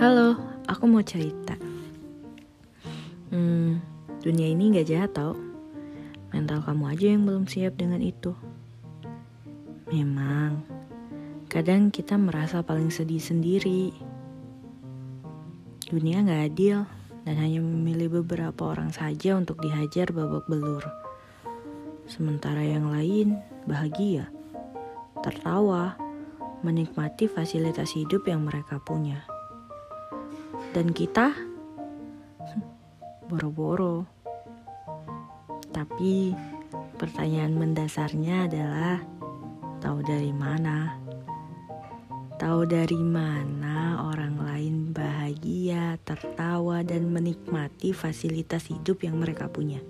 Halo, aku mau cerita. Dunia ini gak jahat tau. Mental kamu aja yang belum siap dengan itu. Memang, kadang kita merasa paling sedih sendiri. Dunia gak adil dan hanya memilih beberapa orang saja untuk dihajar babak belur. Sementara yang lain bahagia, tertawa, menikmati fasilitas hidup yang mereka punya. Dan kita boro-boro. Tapi pertanyaan mendasarnya adalah, Tahu dari mana orang lain bahagia, tertawa, dan menikmati fasilitas hidup yang mereka punya?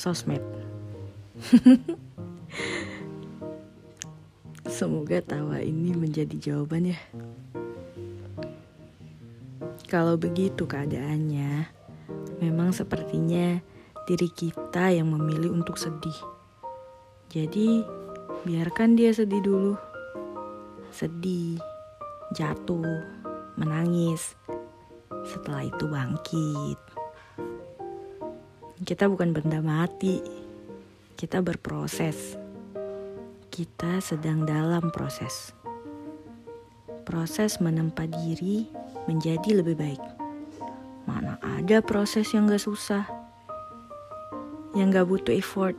Sosmed. Semoga tawa ini menjadi jawaban ya. Kalau begitu keadaannya, memang sepertinya diri kita yang memilih untuk sedih. Jadi, biarkan dia sedih dulu. Sedih, jatuh, menangis. Setelah itu bangkit. Kita bukan benda mati. Kita berproses. Kita sedang dalam proses. Proses menempa diri menjadi lebih baik. Mana ada proses yang gak susah, yang gak butuh effort.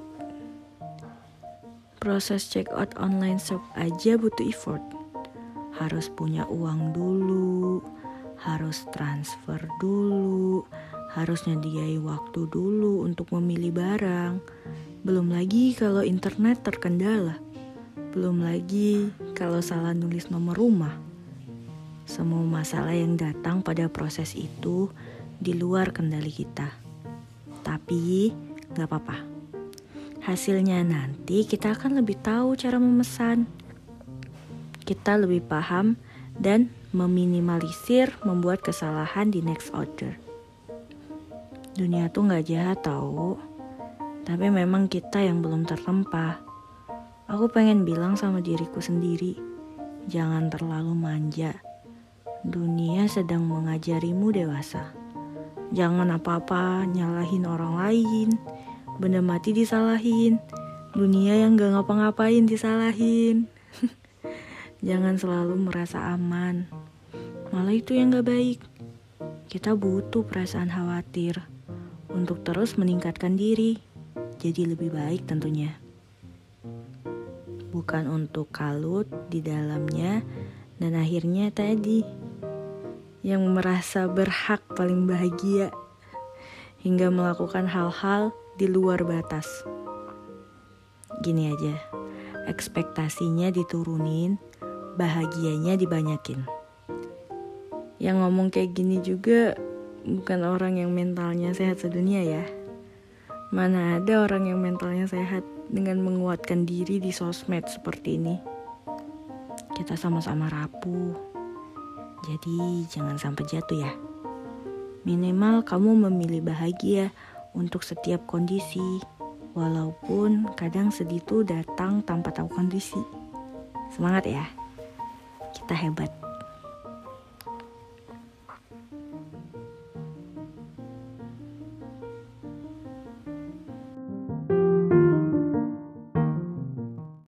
Proses check out online shop aja butuh effort. Harus punya uang dulu, harus transfer dulu, harus nyediain waktu dulu untuk memilih barang. Belum lagi kalau internet terkendala. Belum lagi kalau salah nulis nomor rumah. Semua masalah yang datang pada proses itu di luar kendali kita. Tapi gak apa-apa. Hasilnya nanti kita akan lebih tahu cara memesan. Kita lebih paham dan meminimalisir membuat kesalahan di next order. Dunia tuh gak jahat tau. Tapi memang kita yang belum tertempa. Aku pengen bilang sama diriku sendiri, jangan terlalu manja. Dunia sedang mengajarimu dewasa. Jangan apa-apa nyalahin orang lain. Benda mati disalahin. Dunia yang gak ngapa-ngapain disalahin. Jangan selalu merasa aman. Malah itu yang gak baik. Kita butuh perasaan khawatir untuk terus meningkatkan diri. Jadi lebih baik tentunya. Bukan untuk kalut di dalamnya dan akhirnya tadi yang merasa berhak paling bahagia hingga melakukan hal-hal di luar batas. Gini aja, ekspektasinya diturunin, bahagianya dibanyakin. Yang ngomong kayak gini juga bukan orang yang mentalnya sehat sedunia ya. Mana ada orang yang mentalnya sehat dengan menguatkan diri di sosmed seperti ini. Kita sama-sama rapuh. Jadi jangan sampai jatuh ya. Minimal kamu memilih bahagia untuk setiap kondisi. Walaupun kadang sedih itu datang tanpa tahu kondisi. Semangat ya. Kita hebat.